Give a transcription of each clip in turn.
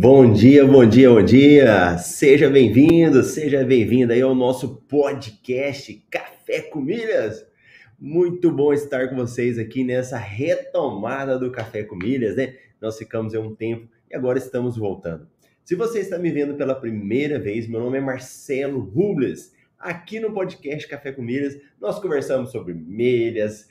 Bom dia, bom dia, bom dia! Seja bem-vinda aí ao nosso podcast Café com Milhas. Muito bom estar com vocês aqui nessa retomada do Café com Milhas, né? Nós ficamos há um tempo e agora estamos voltando. Se você está me vendo pela primeira vez, meu nome é Marcelo Rubles. Aqui no podcast Café com Milhas, nós conversamos sobre milhas,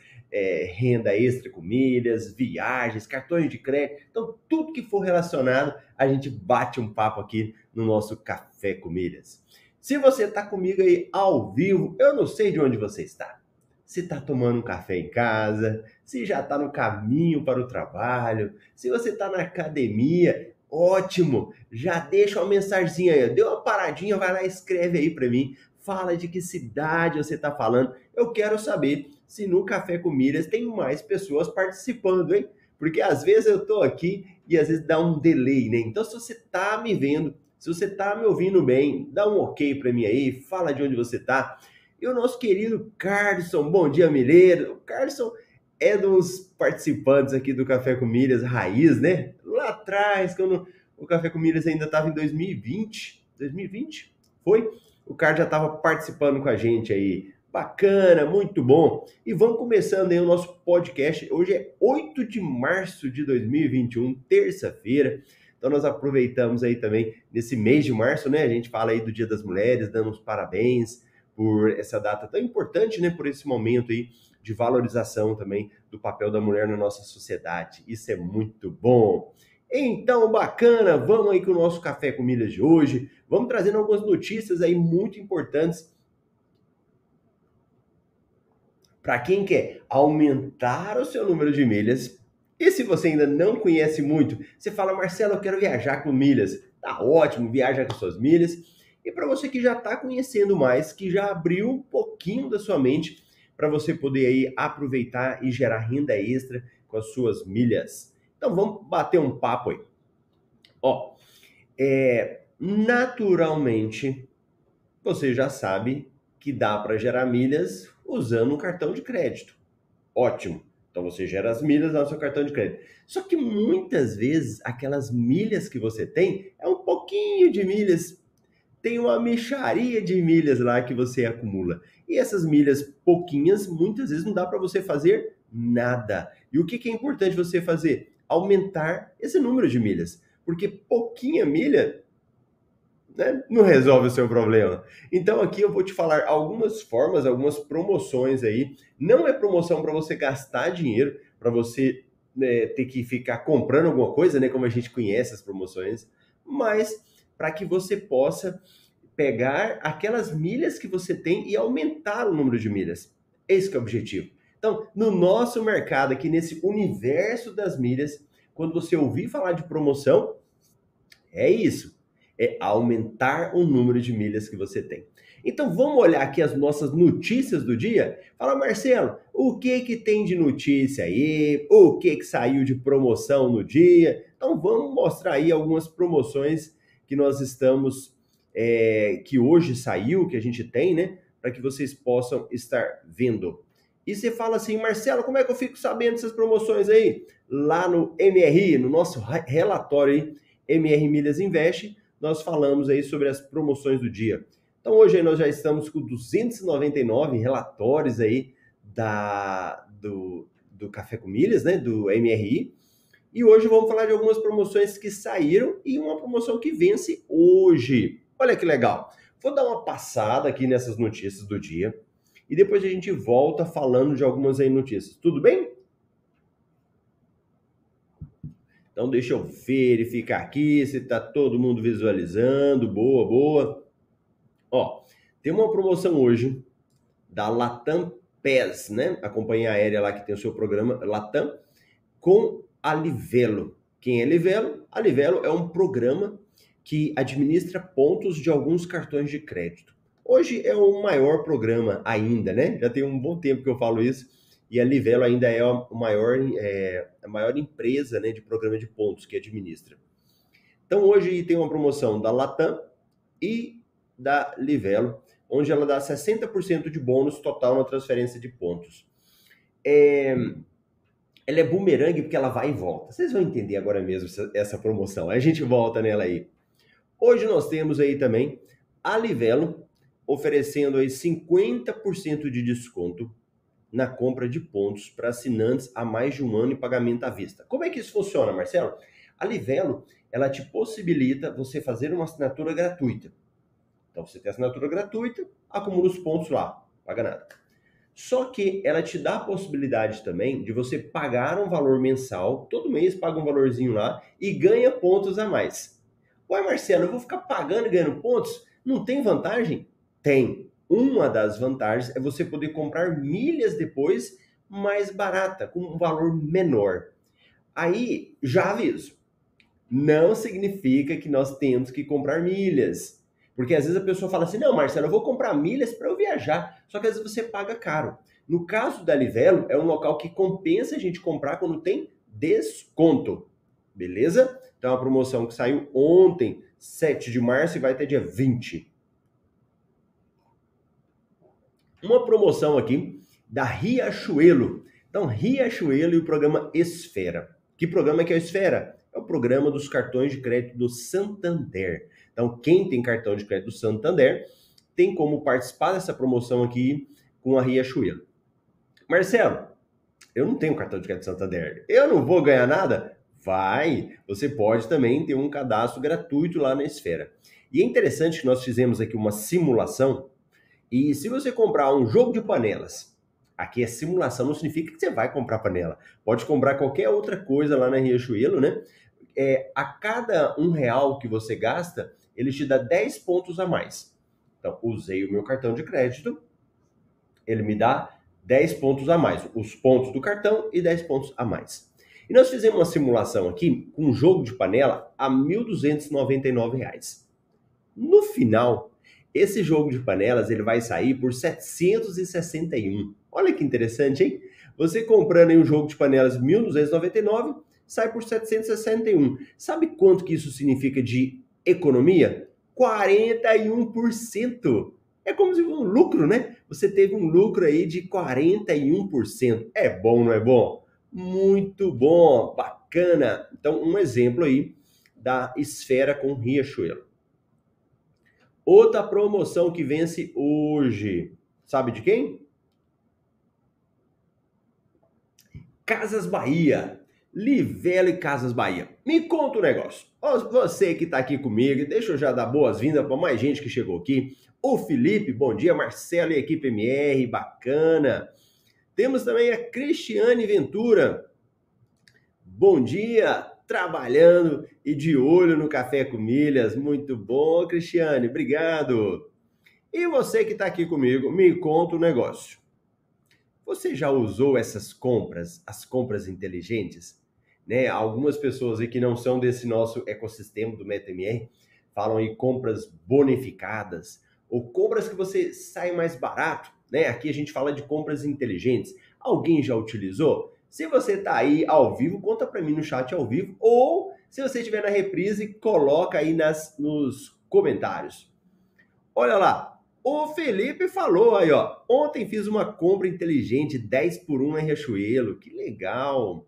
renda extra com milhas, viagens, cartões de crédito, então tudo que for relacionado, a gente bate um papo aqui no nosso Café com Milhas. Se você está comigo aí ao vivo, eu não sei de onde você está. Se está tomando um café em casa, se já está no caminho para o trabalho, se você está na academia, ótimo! Já deixa uma mensagenzinha aí, deu uma paradinha, vai lá e escreve aí para mim. Fala de que cidade você está falando. Eu quero saber se no Café com Milhas tem mais pessoas participando, hein? Porque às vezes eu estou aqui e às vezes dá um delay, né? Então, se você está me vendo, se você está me ouvindo bem, dá um ok para mim aí, fala de onde você está. E o nosso querido Carson, bom dia, milheiro. O Carson é dos participantes aqui do Café com Milhas raiz, né? Lá atrás, quando o Café com Milhas ainda estava em 2020. 2020? Foi? O cara já estava participando com a gente aí. Bacana, muito bom. E vamos começando aí o nosso podcast. Hoje é 8 de março de 2021, terça-feira. Então nós aproveitamos aí também nesse mês de março, né? A gente fala aí do Dia das Mulheres, dando os parabéns por essa data tão importante, né? Por esse momento aí de valorização também do papel da mulher na nossa sociedade. Isso é muito bom. Então, bacana, vamos aí com o nosso Café com Milhas de hoje. Vamos trazendo algumas notícias aí muito importantes para quem quer aumentar o seu número de milhas. E se você ainda não conhece muito, você fala, Marcelo, eu quero viajar com milhas. Tá ótimo, viaja com suas milhas. E para você que já está conhecendo mais, que já abriu um pouquinho da sua mente para você poder aí aproveitar e gerar renda extra com as suas milhas. Então, vamos bater um papo aí. Ó, naturalmente, você já sabe que dá para gerar milhas usando um cartão de crédito. Ótimo. Então, você gera as milhas no seu cartão de crédito. Só que, muitas vezes, aquelas milhas que você tem, é um pouquinho de milhas. Tem uma mixaria de milhas lá que você acumula. E essas milhas pouquinhas, muitas vezes, não dá para você fazer nada. E o que é importante você fazer? Aumentar esse número de milhas, porque pouquinha milha, né, não resolve o seu problema. Então aqui eu vou te falar algumas formas, algumas promoções aí. Não é promoção para você gastar dinheiro, para você ter que ficar comprando alguma coisa, né, como a gente conhece as promoções, mas para que você possa pegar aquelas milhas que você tem e aumentar o número de milhas. Esse que é o objetivo. Então, no nosso mercado, aqui nesse universo das milhas, quando você ouvir falar de promoção, é isso. É aumentar o número de milhas que você tem. Então, vamos olhar aqui as nossas notícias do dia? Fala, Marcelo, o que tem de notícia aí? O que saiu de promoção no dia? Então, vamos mostrar aí algumas promoções que nós estamos, que hoje saiu, que a gente tem, né? Para que vocês possam estar vendo. E você fala assim, Marcelo, como é que eu fico sabendo dessas promoções aí? Lá no MRI, no nosso relatório aí, MR Milhas Invest, nós falamos aí sobre as promoções do dia. Então hoje aí nós já estamos com 299 relatórios aí do Café com Milhas, né, do MRI. E hoje vamos falar de algumas promoções que saíram e uma promoção que vence hoje. Olha que legal. Vou dar uma passada aqui nessas notícias do dia. E depois a gente volta falando de algumas aí notícias. Tudo bem? Então deixa eu verificar aqui se tá todo mundo visualizando. Boa, boa. Ó, tem uma promoção hoje da Latam Pass, né? A companhia aérea lá que tem o seu programa Latam, com a Livelo. Quem é Livelo? A Livelo é um programa que administra pontos de alguns cartões de crédito. Hoje é o maior programa ainda, né? Já tem um bom tempo que eu falo isso. E a Livelo ainda é a maior empresa, né, de programa de pontos que administra. Então hoje tem uma promoção da Latam e da Livelo, onde ela dá 60% de bônus total na transferência de pontos. ela é bumerangue porque ela vai e volta. Vocês vão entender agora mesmo essa promoção. A gente volta nela aí. Hoje nós temos aí também a Livelo oferecendo aí 50% de desconto na compra de pontos para assinantes há mais de um ano e pagamento à vista. Como é que isso funciona, Marcelo? A Livelo, ela te possibilita você fazer uma assinatura gratuita. Então, você tem assinatura gratuita, acumula os pontos lá, paga nada. Só que ela te dá a possibilidade também de você pagar um valor mensal, todo mês paga um valorzinho lá e ganha pontos a mais. Ué, Marcelo, eu vou ficar pagando e ganhando pontos? Não tem vantagem? Tem. Uma das vantagens é você poder comprar milhas depois mais barata, com um valor menor. Aí, já aviso, não significa que nós temos que comprar milhas. Porque às vezes a pessoa fala assim, não, Marcelo, eu vou comprar milhas para eu viajar. Só que às vezes você paga caro. No caso da Livelo, é um local que compensa a gente comprar quando tem desconto. Beleza? Então é uma promoção que saiu ontem, 7 de março, e vai até dia 20. Uma promoção aqui da Riachuelo. Então, Riachuelo e o programa Esfera. Que programa que é o Esfera? É o programa dos cartões de crédito do Santander. Então, quem tem cartão de crédito do Santander tem como participar dessa promoção aqui com a Riachuelo. Marcelo, eu não tenho cartão de crédito do Santander. Eu não vou ganhar nada? Vai! Você pode também ter um cadastro gratuito lá na Esfera. E é interessante que nós fizemos aqui uma simulação. E se você comprar um jogo de panelas, aqui é simulação, não significa que você vai comprar panela. Pode comprar qualquer outra coisa lá na Riachuelo, né? A cada R$1 que você gasta, ele te dá 10 pontos a mais. Então, usei o meu cartão de crédito, ele me dá 10 pontos a mais. Os pontos do cartão e 10 pontos a mais. E nós fizemos uma simulação aqui com um jogo de panela a R$ 1.299. No final, esse jogo de panelas ele vai sair por 761. Olha que interessante, hein? Você comprando aí um jogo de panelas 1.299, sai por 761. Sabe quanto que isso significa de economia? 41%. É como se fosse um lucro, né? Você teve um lucro aí de 41%. É bom, não é bom? Muito bom, bacana. Então, um exemplo aí da Esfera com Riachuelo. Outra promoção que vence hoje. Sabe de quem? Casas Bahia. Livelo e Casas Bahia. Me conta um negócio. Você que está aqui comigo, deixa eu já dar boas-vindas para mais gente que chegou aqui. O Felipe, bom dia. Marcelo e a equipe MR, bacana. Temos também a Cristiane Ventura. Bom dia. Trabalhando e de olho no Café com Milhas. Muito bom, Cristiane. Obrigado. E você que está aqui comigo, me conta um negócio. Você já usou essas compras, as compras inteligentes? Né? Algumas pessoas aí que não são desse nosso ecossistema do MetaMR falam em compras bonificadas ou compras que você sai mais barato. Né? Aqui a gente fala de compras inteligentes. Alguém já utilizou? Se você está aí ao vivo, conta para mim no chat ao vivo, ou se você estiver na reprise, coloca aí nos comentários. Olha lá, o Felipe falou aí, ó, ontem fiz uma compra inteligente 10x1 na Riachuelo, que legal.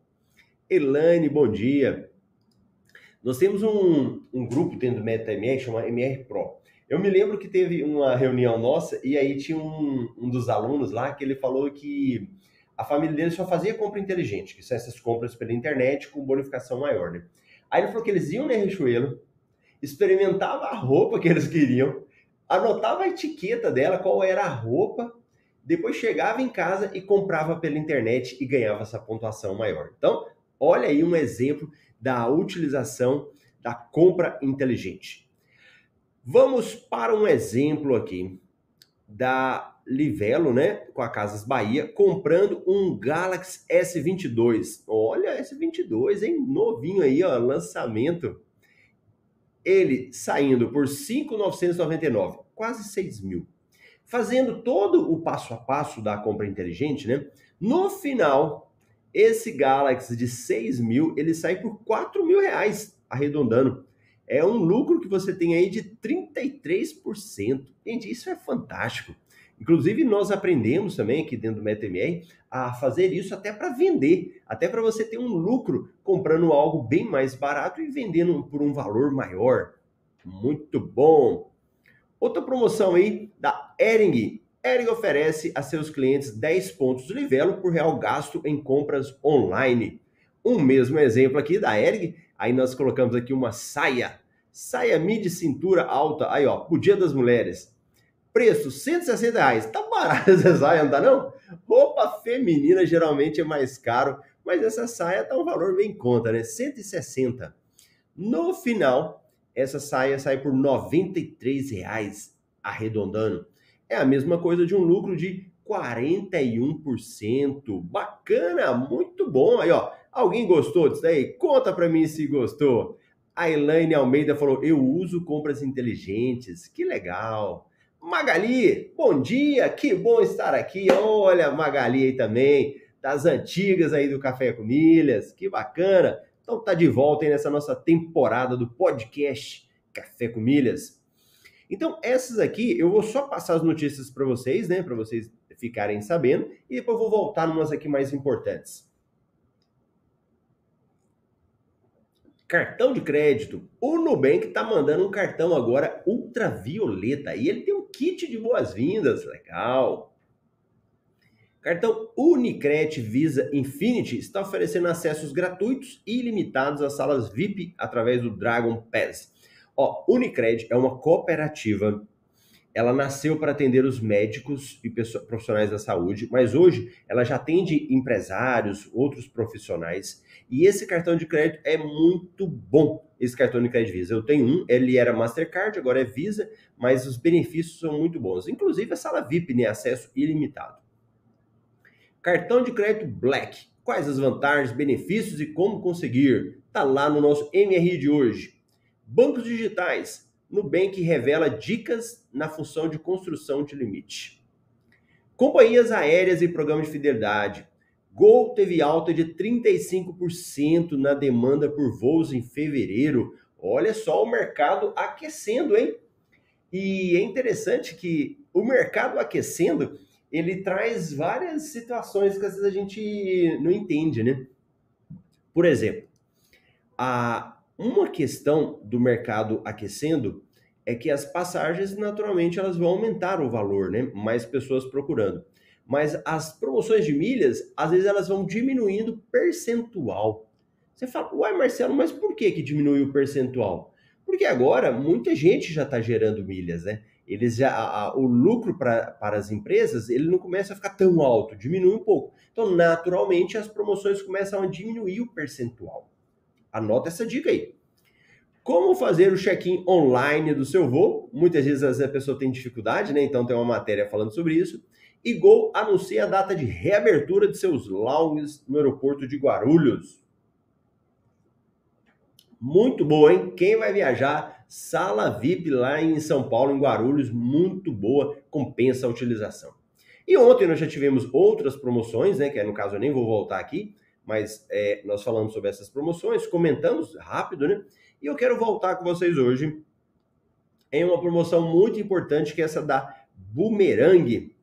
Elane, bom dia. Nós temos um grupo dentro do MetaMR, chama MR Pro. Eu me lembro que teve uma reunião nossa e aí tinha um dos alunos lá que ele falou que a família dele só fazia compra inteligente, que são essas compras pela internet com bonificação maior, né? Aí ele falou que eles iam na Riachuelo, experimentavam a roupa que eles queriam, anotavam a etiqueta dela, qual era a roupa, depois chegava em casa e comprava pela internet e ganhava essa pontuação maior. Então, olha aí um exemplo da utilização da compra inteligente. Vamos para um exemplo aqui da Livelo, né, com a Casas Bahia, comprando um Galaxy S22. Olha, S22, hein? Novinho aí, ó, lançamento. Ele saindo por 5.999, quase 6 mil. Fazendo todo o passo a passo da compra inteligente, né? No final, esse Galaxy de 6 mil, ele sai por 4 mil reais, arredondando. É um lucro que você tem aí de 33%. Gente, isso é fantástico. Inclusive, nós aprendemos também aqui dentro do MetaMR a fazer isso até para vender, até para você ter um lucro comprando algo bem mais barato e vendendo por um valor maior. Muito bom! Outra promoção aí da Hering. Hering oferece a seus clientes 10 pontos do Livelo por real gasto em compras online. Um mesmo exemplo aqui da Hering, aí nós colocamos aqui uma saia. Saia midi cintura alta, aí ó, pro Dia das Mulheres. Preço, R$160. Tá barato essa saia, não tá não? Roupa feminina geralmente é mais caro, mas essa saia tá um valor bem em conta, né? 160. No final, essa saia sai por R$93, arredondando. É a mesma coisa de um lucro de 41%. Bacana, muito bom. Aí, ó, alguém gostou disso daí? Conta pra mim se gostou. A Elaine Almeida falou, eu uso compras inteligentes. Que legal. Magali, bom dia, que bom estar aqui. Olha, Magali aí também, das antigas aí do Café com Milhas, que bacana. Então tá de volta aí nessa nossa temporada do podcast Café com Milhas. Então essas aqui, eu vou só passar as notícias para vocês, né, para vocês ficarem sabendo, e depois eu vou voltar numas aqui mais importantes. Cartão de crédito. O Nubank tá mandando um cartão agora ultravioleta. E ele tem um kit de boas-vindas. Legal. Cartão Unicred Visa Infinity está oferecendo acessos gratuitos e ilimitados às salas VIP através do Dragon Pass. Ó, Unicred é uma cooperativa. Ela nasceu para atender os médicos e profissionais da saúde, mas hoje ela já atende empresários, outros profissionais. E esse cartão de crédito é muito bom, esse cartão de crédito Visa. Eu tenho um, ele era Mastercard, agora é Visa, mas os benefícios são muito bons. Inclusive a sala VIP, né? Acesso ilimitado. Cartão de crédito Black. Quais as vantagens, benefícios e como conseguir? Tá lá no nosso MRI de hoje. Bancos digitais. Nubank revela dicas na função de construção de limite. Companhias aéreas e programas de fidelidade. Gol teve alta de 35% na demanda por voos em fevereiro. Olha só o mercado aquecendo, hein? E é interessante que o mercado aquecendo, ele traz várias situações que às vezes a gente não entende, né? Por exemplo, uma questão do mercado aquecendo é que as passagens, naturalmente, elas vão aumentar o valor, né? Mais pessoas procurando. Mas as promoções de milhas, às vezes, elas vão diminuindo percentual. Você fala, uai, Marcelo, mas por que que diminuiu o percentual? Porque agora muita gente já está gerando milhas, né? Eles já, o lucro para as empresas, ele não começa a ficar tão alto, diminui um pouco. Então, naturalmente, as promoções começam a diminuir o percentual. Anota essa dica aí. Como fazer o check-in online do seu voo? Muitas vezes a pessoa tem dificuldade, né? Então tem uma matéria falando sobre isso. E Gol anuncia a data de reabertura de seus lounges no aeroporto de Guarulhos. Muito boa, hein? Quem vai viajar, sala VIP lá em São Paulo, em Guarulhos, muito boa, compensa a utilização. E ontem nós já tivemos outras promoções, né? Que no caso eu nem vou voltar aqui. Mas nós falamos sobre essas promoções, comentamos rápido, né? E eu quero voltar com vocês hoje em uma promoção muito importante, que é essa da Boomerang.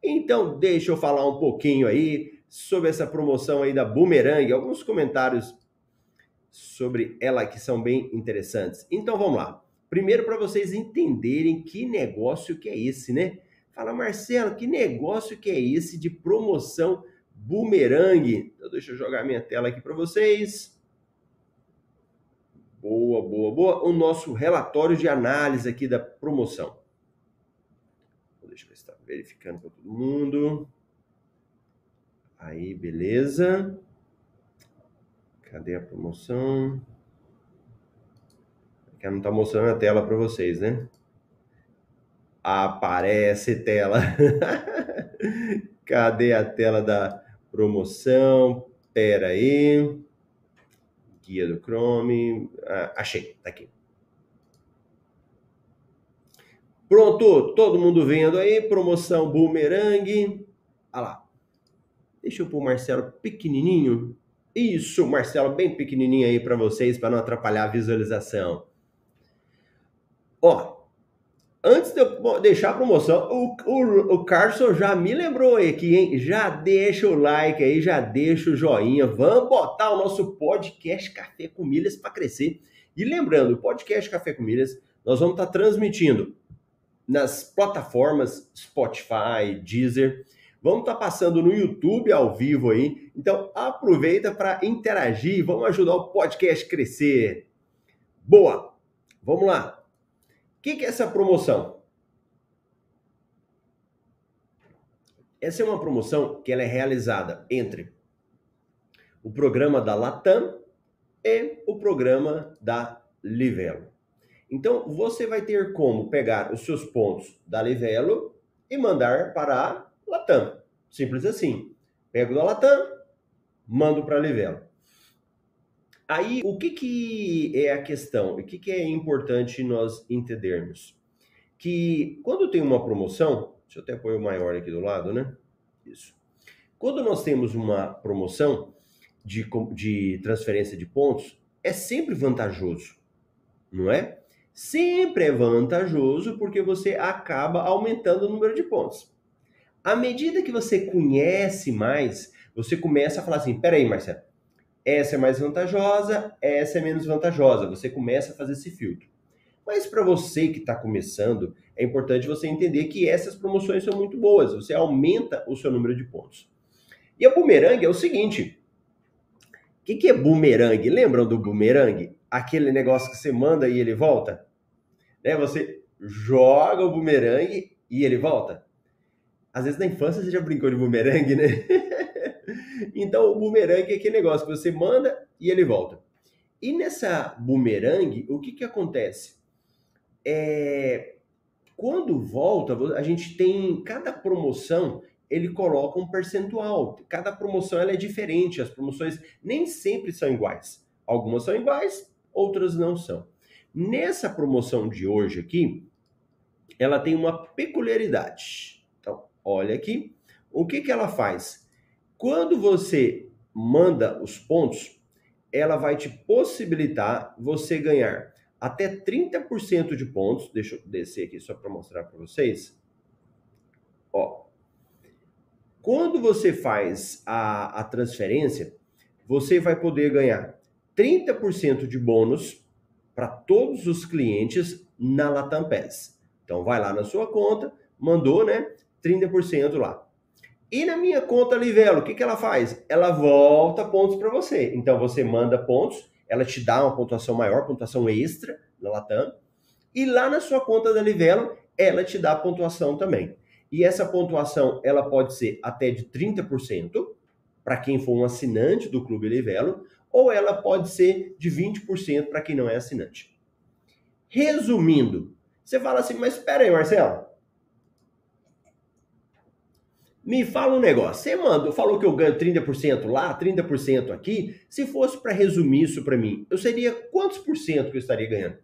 Então, deixa eu falar um pouquinho aí sobre essa promoção aí da Boomerang, alguns comentários sobre ela que são bem interessantes. Então, vamos lá. Primeiro, para vocês entenderem que negócio que é esse, né? Fala, Marcelo, que negócio que é esse de promoção Boomerang? Então, deixa eu jogar minha tela aqui para vocês. Boa, boa, boa. O nosso relatório de análise aqui da promoção. Deixa eu ver se está verificando para todo mundo. Aí, beleza. Cadê a promoção? Ela não está mostrando a tela para vocês, né? Aparece tela. Cadê a tela da promoção? Pera aí. Guia do Chrome. Ah, achei, tá aqui. Pronto, todo mundo vendo aí. Promoção Boomerang. Olha lá. Deixa eu pôr o Marcelo pequenininho. Isso, Marcelo bem pequenininho aí para vocês, para não atrapalhar a visualização. Ó, Antes de eu deixar a promoção, o Carson já me lembrou aqui, hein? Já deixa o like aí, já deixa o joinha. Vamos botar o nosso podcast Café com Milhas para crescer. E lembrando, o podcast Café com Milhas, nós vamos estar transmitindo nas plataformas Spotify, Deezer. Vamos estar passando no YouTube ao vivo aí. Então aproveita para interagir, vamos ajudar o podcast a crescer. Boa, vamos lá. O que é essa promoção? Essa é uma promoção que ela é realizada entre o programa da Latam e o programa da Livelo. Então, você vai ter como pegar os seus pontos da Livelo e mandar para a Latam. Simples assim. Pego da Latam, mando para a Livelo. Aí, o que é a questão? O que é importante nós entendermos? Que quando tem uma promoção, deixa eu até pôr o maior aqui do lado, né? Isso. Quando nós temos uma promoção de transferência de pontos, é sempre vantajoso, não é? Sempre é vantajoso porque você acaba aumentando o número de pontos. À medida que você conhece mais, você começa a falar assim, peraí, Marcelo, essa é mais vantajosa, essa é menos vantajosa. Você começa a fazer esse filtro. Mas para você que está começando, é importante você entender que essas promoções são muito boas. Você aumenta o seu número de pontos. E a bumerangue é o seguinte. O que é bumerangue? Lembram do bumerangue? Aquele negócio que você manda e ele volta? Né? Você joga o bumerangue e ele volta. Às vezes na infância você já brincou de bumerangue, né? Então, o bumerangue é aquele negócio que você manda e ele volta. E nessa bumerangue, o que acontece? Quando volta, a gente tem... Cada promoção, ele coloca um percentual. Cada promoção, ela é diferente. As promoções nem sempre são iguais. Algumas são iguais, outras não são. Nessa promoção de hoje aqui, ela tem uma peculiaridade. Então, olha aqui. O que ela faz? Quando você manda os pontos, ela vai te possibilitar você ganhar até 30% de pontos. Deixa eu descer aqui só para mostrar para vocês. Ó, quando você faz a transferência, você vai poder ganhar 30% de bônus para todos os clientes na Latam Pass. Então, vai lá na sua conta, mandou, né? 30% lá. E na minha conta Livelo, o que ela faz? Ela volta pontos para você. Então, você manda pontos, ela te dá uma pontuação maior, pontuação extra na Latam. E lá na sua conta da Livelo, ela te dá pontuação também. E essa pontuação, ela pode ser até de 30%, para quem for um assinante do Clube Livelo, ou ela pode ser de 20% para quem não é assinante. Resumindo, você fala assim, mas espera aí, Marcelo. Me fala um negócio, você mandou, falou que eu ganho 30% lá, 30% aqui. Se fosse para resumir isso para mim, eu seria quantos por cento que eu estaria ganhando?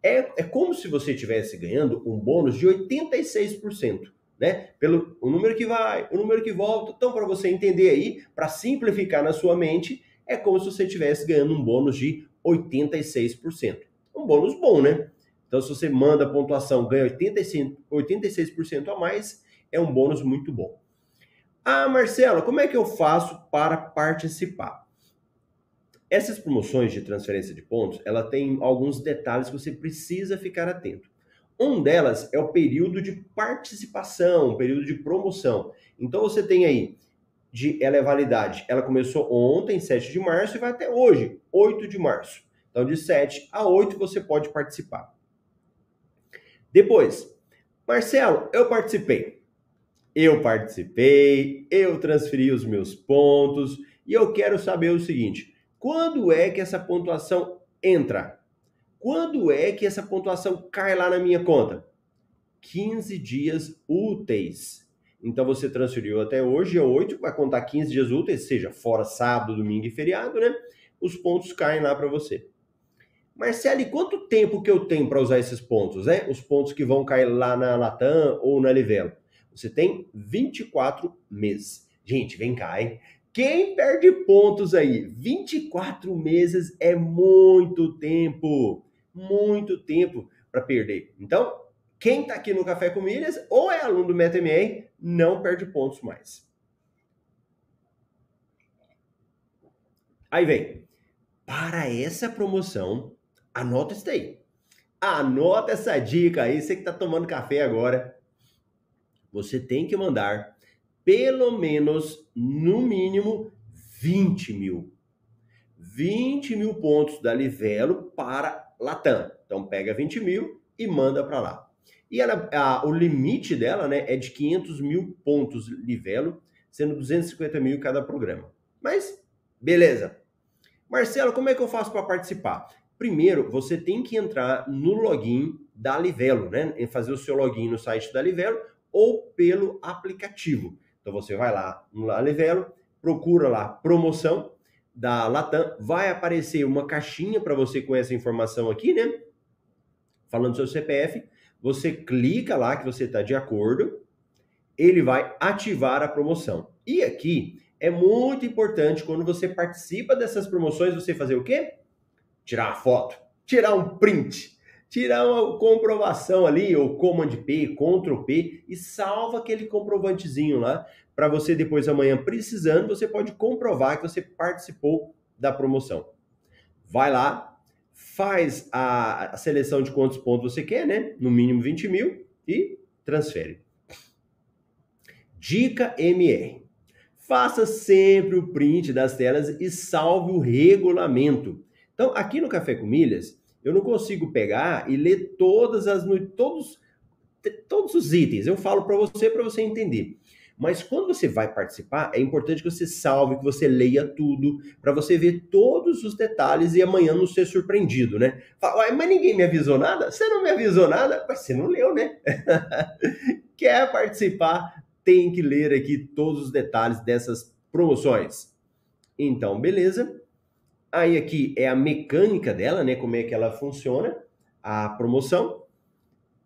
É como se você estivesse ganhando um bônus de 86%, né? Pelo o número que vai, o número que volta. Então, para você entender aí, para simplificar na sua mente, é como se você estivesse ganhando um bônus de 86%. Um bônus bom, né? Então, se você manda a pontuação, ganha 86% a mais, é um bônus muito bom. Ah, Marcelo, como é que eu faço para participar? Essas promoções de transferência de pontos, ela tem alguns detalhes que você precisa ficar atento. Um delas é o período de participação, o período de promoção. Então você tem aí, ela é validade, ela começou ontem, 7 de março, e vai até hoje, 8 de março. Então de 7 a 8 você pode participar. Depois, Marcelo, eu participei. Eu transferi os meus pontos e eu quero saber o seguinte, quando é que essa pontuação entra? Quando é que essa pontuação cai lá na minha conta? 15 dias úteis. Então você transferiu até hoje, dia 8, vai contar 15 dias úteis, seja fora sábado, domingo e feriado, né? Os pontos caem lá para você. Marcelo, e quanto tempo que eu tenho para usar esses pontos, né? Os pontos que vão cair lá na Latam ou na Livelo? Você tem 24 meses. Gente, vem cá, hein? Quem perde pontos aí? 24 meses é muito tempo. Muito tempo para perder. Então, Quem está aqui no Café com Milhas ou é aluno do MetaMR, não perde pontos mais. Aí vem, para essa promoção, anota isso daí. Anota essa dica aí, você que está tomando café agora. Você tem que mandar pelo menos, no mínimo, 20 mil. 20 mil pontos da Livelo para Latam. Então pega 20 mil e manda para lá. E ela, o limite dela, né, é de 500 mil pontos Livelo, sendo 250 mil cada programa. Mas, beleza. Marcelo, como é que eu faço para participar? Primeiro, você tem que entrar no login da Livelo, né? Fazer o seu login no site da Livelo ou pelo aplicativo. Então você vai lá no Livelo, procura lá promoção da Latam, vai aparecer uma caixinha para você com essa informação aqui, né? Falando do seu CPF, você clica lá que você está de acordo, ele vai ativar a promoção. E aqui é muito importante, quando você participa dessas promoções, você fazer o quê? Tirar a foto, tirar um print, tirar uma comprovação ali, ou Command P, Ctrl P, e salva aquele comprovantezinho lá, para você depois amanhã, precisando, você pode comprovar que você participou da promoção. Vai lá, faz a seleção de quantos pontos você quer, né? No mínimo 20 mil e transfere. Dica MR. Faça sempre o print das telas e salve o regulamento. Então, aqui no Café com Milhas, eu não consigo pegar e ler todos os itens. Eu falo para você entender. Mas quando você vai participar, é importante que você salve, que você leia tudo, para você ver todos os detalhes e amanhã não ser surpreendido, né? Fala, mas ninguém me avisou nada? Você não me avisou nada? Mas você não leu, né? Quer participar? Tem que ler aqui todos os detalhes dessas promoções. Então, beleza. Aí aqui é a mecânica dela, né? Como é que ela funciona, a promoção.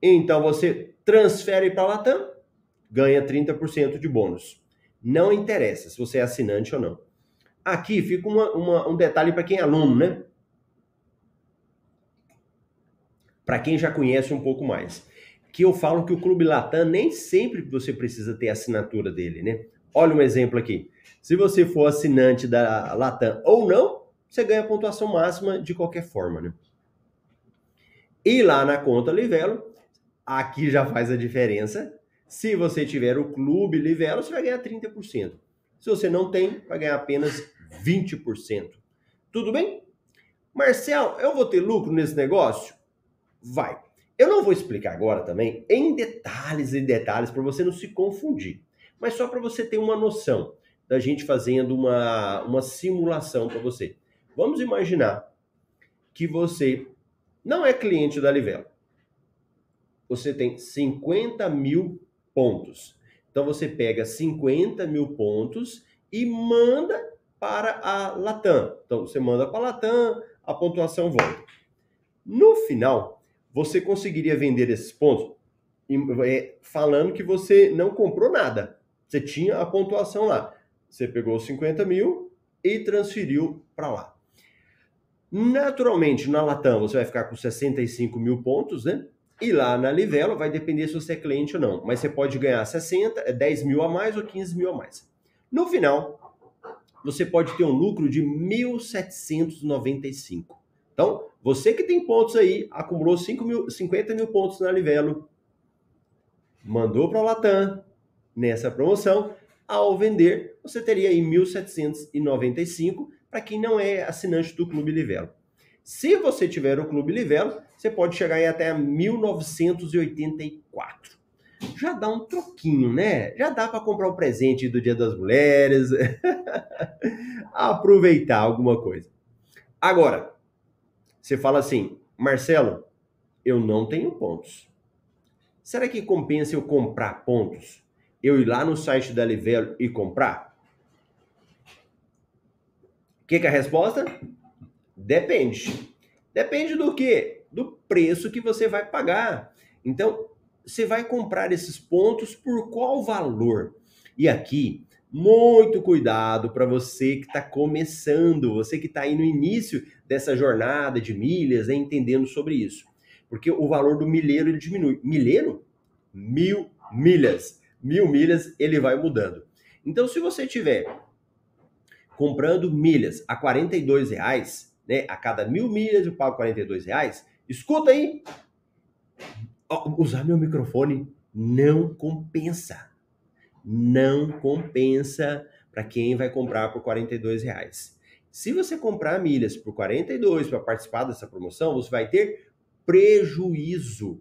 Então, você transfere para a Latam, ganha 30% de bônus. Não interessa se você é assinante ou não. Aqui fica um detalhe para quem é aluno, né? Para quem já conhece um pouco mais. Que eu falo que o Clube Latam nem sempre você precisa ter a assinatura dele, né? Olha um exemplo aqui. Se você for assinante da Latam ou não, você ganha a pontuação máxima de qualquer forma, né? E lá na conta Livelo, aqui já faz a diferença. Se você tiver o Clube Livelo, você vai ganhar 30%. Se você não tem, vai ganhar apenas 20%. Tudo bem? Marcelo, eu vou ter lucro nesse negócio? Vai. Eu não vou explicar agora também em detalhes, para você não se confundir. Mas só para você ter uma noção da gente fazendo uma simulação para você. Vamos imaginar que você não é cliente da Livelo. Você tem 50 mil pontos. Então você pega 50 mil pontos e manda para a Latam. Então você manda para a Latam, a pontuação volta. No final, você conseguiria vender esses pontos falando que você não comprou nada. Você tinha a pontuação lá. Você pegou 50 mil e transferiu para lá. Naturalmente, na Latam você vai ficar com 65 mil pontos, né? E lá na Livelo vai depender se você é cliente ou não. Mas você pode ganhar 10 mil a mais ou 15 mil a mais. No final, você pode ter um lucro de 1.795. Então, você que tem pontos aí, acumulou 50 mil pontos na Livelo, mandou para a Latam nessa promoção, ao vender, você teria aí 1.795 para quem não é assinante do Clube Livelo. Se você tiver o Clube Livelo, você pode chegar aí até 1984. Já dá um troquinho, né? Já dá para comprar um presente do Dia das Mulheres, aproveitar alguma coisa. Agora, você fala assim, Marcelo, eu não tenho pontos. Será que compensa eu comprar pontos? Eu ir lá no site da Livelo e comprar? O que é a resposta? Depende. Depende do quê? Do preço que você vai pagar. Então, você vai comprar esses pontos por qual valor? E aqui, muito cuidado para você que está começando, você que está aí no início dessa jornada de milhas, né, entendendo sobre isso. porque o valor do milheiro ele diminui. Milheiro? 1000 milhas. 1000 milhas ele vai mudando. Então, se você tiver comprando milhas a R$42, né? A cada 1000 milhas eu pago R$42. Escuta aí, usar meu microfone não compensa. Não compensa para quem vai comprar por R$42. Se você comprar milhas por R$42 para participar dessa promoção, você vai ter prejuízo.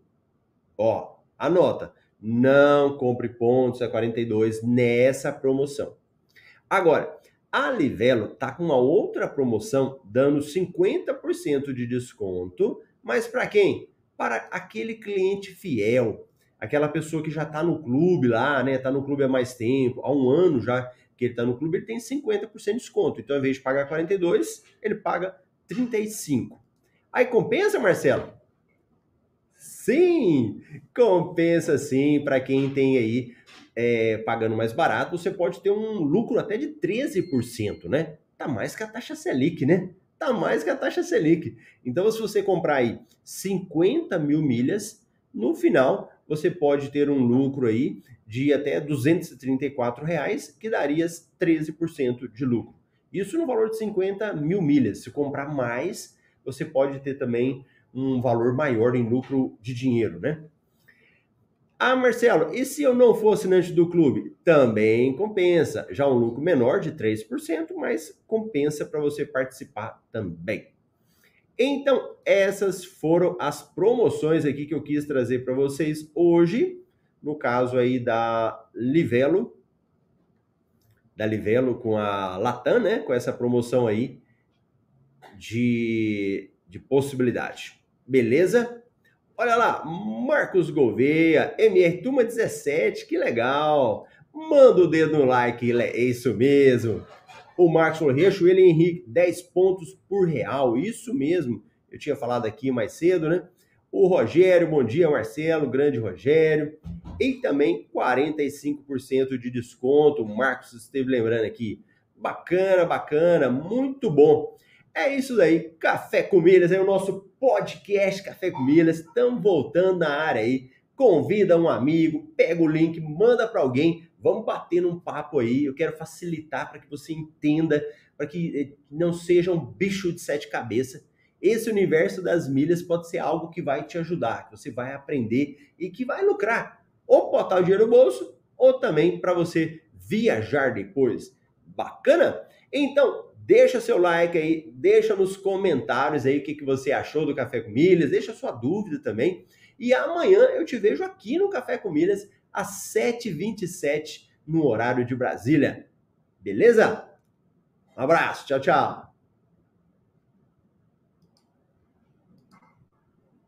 Ó, anota. Não compre pontos a R$42 nessa promoção. Agora, a Livelo está com uma outra promoção dando 50% de desconto, mas para quem? Para aquele cliente fiel, aquela pessoa que já está no clube lá, né? Está no clube há mais tempo, há um ano já que ele está no clube, ele tem 50% de desconto. Então, ao invés de pagar 42, ele paga 35. Aí compensa, Marcelo? Sim, compensa sim. Para quem tem aí pagando mais barato, você pode ter um lucro até de 13%, né? Tá mais que a taxa Selic, né? Tá mais que a taxa Selic. Então, se você comprar aí 50.000 milhas, no final você pode ter um lucro aí de até R$234, que daria 13% de lucro. Isso no valor de 50.000 milhas. Se comprar mais, você pode ter também um valor maior em lucro de dinheiro, né? Ah, Marcelo, e se eu não for assinante do clube? Também compensa. Já um lucro menor de 3%, mas compensa para você participar também. Então, essas foram as promoções aqui que eu quis trazer para vocês hoje, no caso aí da Livelo, com a Latam, né? Com essa promoção aí de possibilidade. Beleza? Olha lá, Marcos Gouveia, MR Turma 17, que legal! Manda o dedo no like, é isso mesmo! O Marcos falou, Riachuelo e Henrique, 10 pontos por real, isso mesmo! Eu tinha falado aqui mais cedo, né? O Rogério, bom dia Marcelo, grande Rogério! E também 45% de desconto, o Marcos esteve lembrando aqui. Bacana, bacana, muito bom! É isso daí, Café com Milhas, é o nosso podcast Café com Milhas, estamos voltando na área aí, convida um amigo, pega o link, manda para alguém, vamos bater num papo aí, eu quero facilitar para que você entenda, para que não seja um bicho de 7 cabeças, esse universo das milhas pode ser algo que vai te ajudar, que você vai aprender e que vai lucrar, ou botar o dinheiro no bolso, ou também para você viajar depois, bacana? Então, deixa seu like aí, deixa nos comentários aí o que você achou do Café com Milhas, deixa sua dúvida também. E amanhã eu te vejo aqui no Café com Milhas às 7h27 no horário de Brasília. Beleza? Um abraço, tchau, tchau.